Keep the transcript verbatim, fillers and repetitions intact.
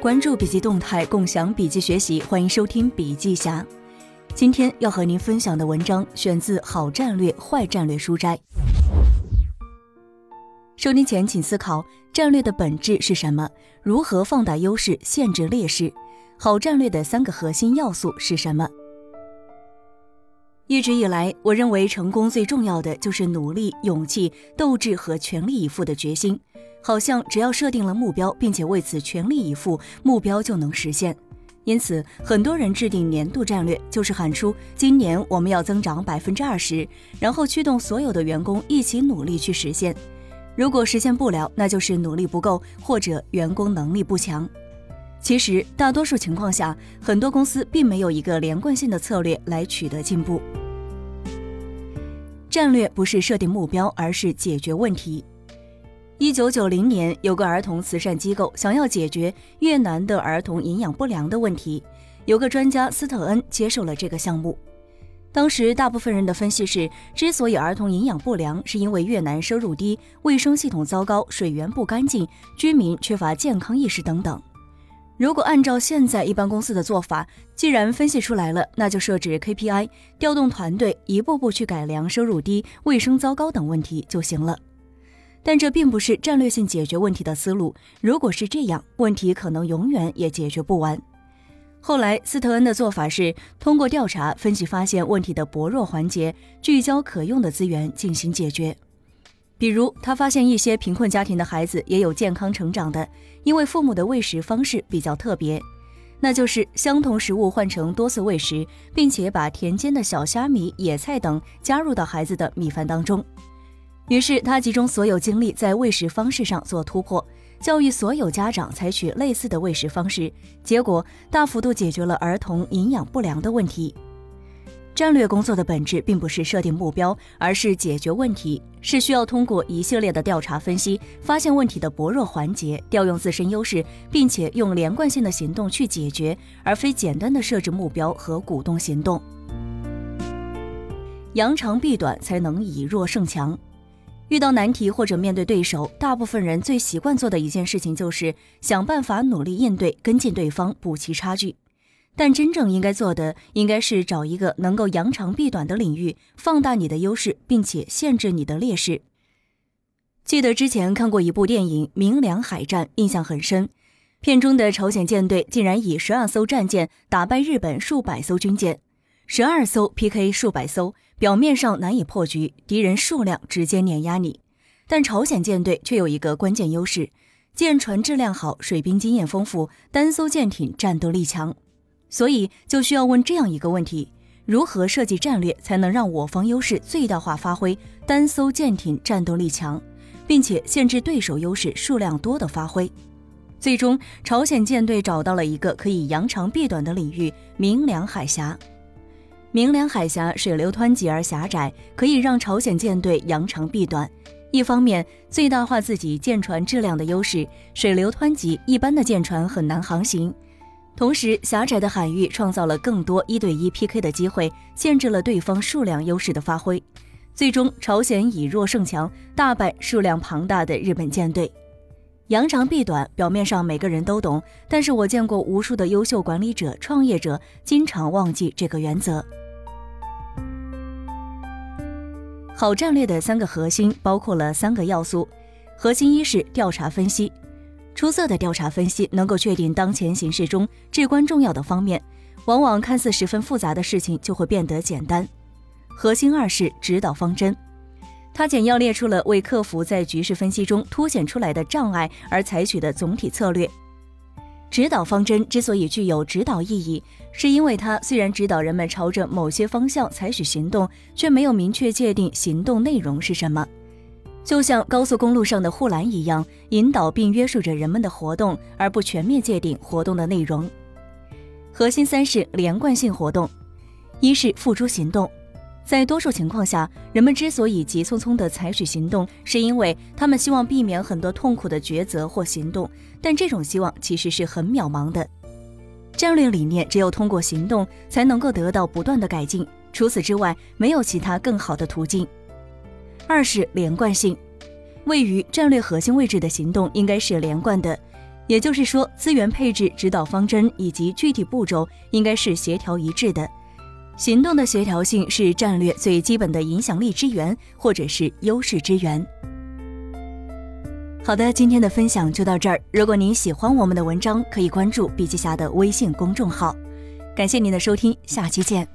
关注笔记动态，共享笔记学习，欢迎收听笔记侠。今天要和您分享的文章选自《好战略坏战略》书摘。收听前请思考，战略的本质是什么？如何放大优势，限制劣势？好战略的三个核心要素是什么？一直以来，我认为成功最重要的就是努力、勇气、斗志和全力以赴的决心。好像只要设定了目标，并且为此全力以赴，目标就能实现。因此，很多人制定年度战略，就是喊出今年我们要增长 百分之二十， 然后驱动所有的员工一起努力去实现。如果实现不了，那就是努力不够，或者员工能力不强。其实，大多数情况下，很多公司并没有一个连贯性的策略来取得进步。战略不是设定目标，而是解决问题。一九九零年，有个儿童慈善机构想要解决越南的儿童营养不良的问题，有个专家斯特恩接受了这个项目。当时大部分人的分析是，之所以儿童营养不良，是因为越南收入低、卫生系统糟糕、水源不干净、居民缺乏健康意识等等。如果按照现在一般公司的做法，既然分析出来了，那就设置 K P I， 调动团队一步步去改良收入低、卫生糟糕等问题就行了。但这并不是战略性解决问题的思路，如果是这样，问题可能永远也解决不完。后来斯特恩的做法是通过调查分析发现问题的薄弱环节，聚焦可用的资源进行解决。比如他发现一些贫困家庭的孩子也有健康成长的，因为父母的喂食方式比较特别，那就是相同食物换成多次喂食，并且把田间的小虾米、野菜等加入到孩子的米饭当中。于是他集中所有精力在喂食方式上做突破，教育所有家长采取类似的喂食方式，结果大幅度解决了儿童营养不良的问题。战略工作的本质并不是设定目标，而是解决问题，是需要通过一系列的调查分析，发现问题的薄弱环节，调用自身优势，并且用连贯性的行动去解决，而非简单的设置目标和鼓动行动。扬长避短，才能以弱胜强。遇到难题或者面对对手，大部分人最习惯做的一件事情就是想办法努力应对，跟进对方，补齐差距。但真正应该做的，应该是找一个能够扬长避短的领域，放大你的优势，并且限制你的劣势。记得之前看过一部电影《明两海战》，印象很深。片中的朝鲜舰队竟然以十二艘战舰打败日本数百艘军舰。十二艘 P K 数百艘，表面上难以破局，敌人数量直接碾压你。但朝鲜舰队却有一个关键优势，舰船质量好，水兵经验丰富，单艘舰艇战斗力强。所以就需要问这样一个问题，如何设计战略才能让我方优势最大化发挥，单艘舰艇战斗力强，并且限制对手优势数量多的发挥。最终朝鲜舰队找到了一个可以扬长避短的领域，明两海峡。明两海峡水流湍急而狭窄，可以让朝鲜舰队扬长避短。一方面，最大化自己舰船质量的优势，水流湍急，一般的舰船很难航行。同时，狭窄的海域创造了更多一对一 P K 的机会，限制了对方数量优势的发挥。最终，朝鲜以弱胜强，大败数量庞大的日本舰队。扬长避短，表面上每个人都懂，但是我见过无数的优秀管理者、创业者，经常忘记这个原则。好战略的三个核心包括了三个要素。核心一是调查分析，出色的调查分析能够确定当前形势中至关重要的方面，往往看似十分复杂的事情就会变得简单。核心二是指导方针，它简要列出了为克服在局势分析中凸显出来的障碍而采取的总体策略。指导方针之所以具有指导意义，是因为它虽然指导人们朝着某些方向采取行动，却没有明确界定行动内容是什么。就像高速公路上的护栏一样，引导并约束着人们的活动，而不全面界定活动的内容。核心三是连贯性活动。一是付诸行动。在多数情况下，人们之所以急匆匆地采取行动，是因为他们希望避免很多痛苦的抉择或行动，但这种希望其实是很渺茫的。战略理念只有通过行动才能够得到不断的改进，除此之外，没有其他更好的途径。二是连贯性。位于战略核心位置的行动应该是连贯的，也就是说，资源配置指导方针以及具体步骤应该是协调一致的。行动的协调性是战略最基本的影响力之源，或者是优势之源。好的，今天的分享就到这儿。如果您喜欢我们的文章，可以关注笔记侠的微信公众号。感谢您的收听，下期见。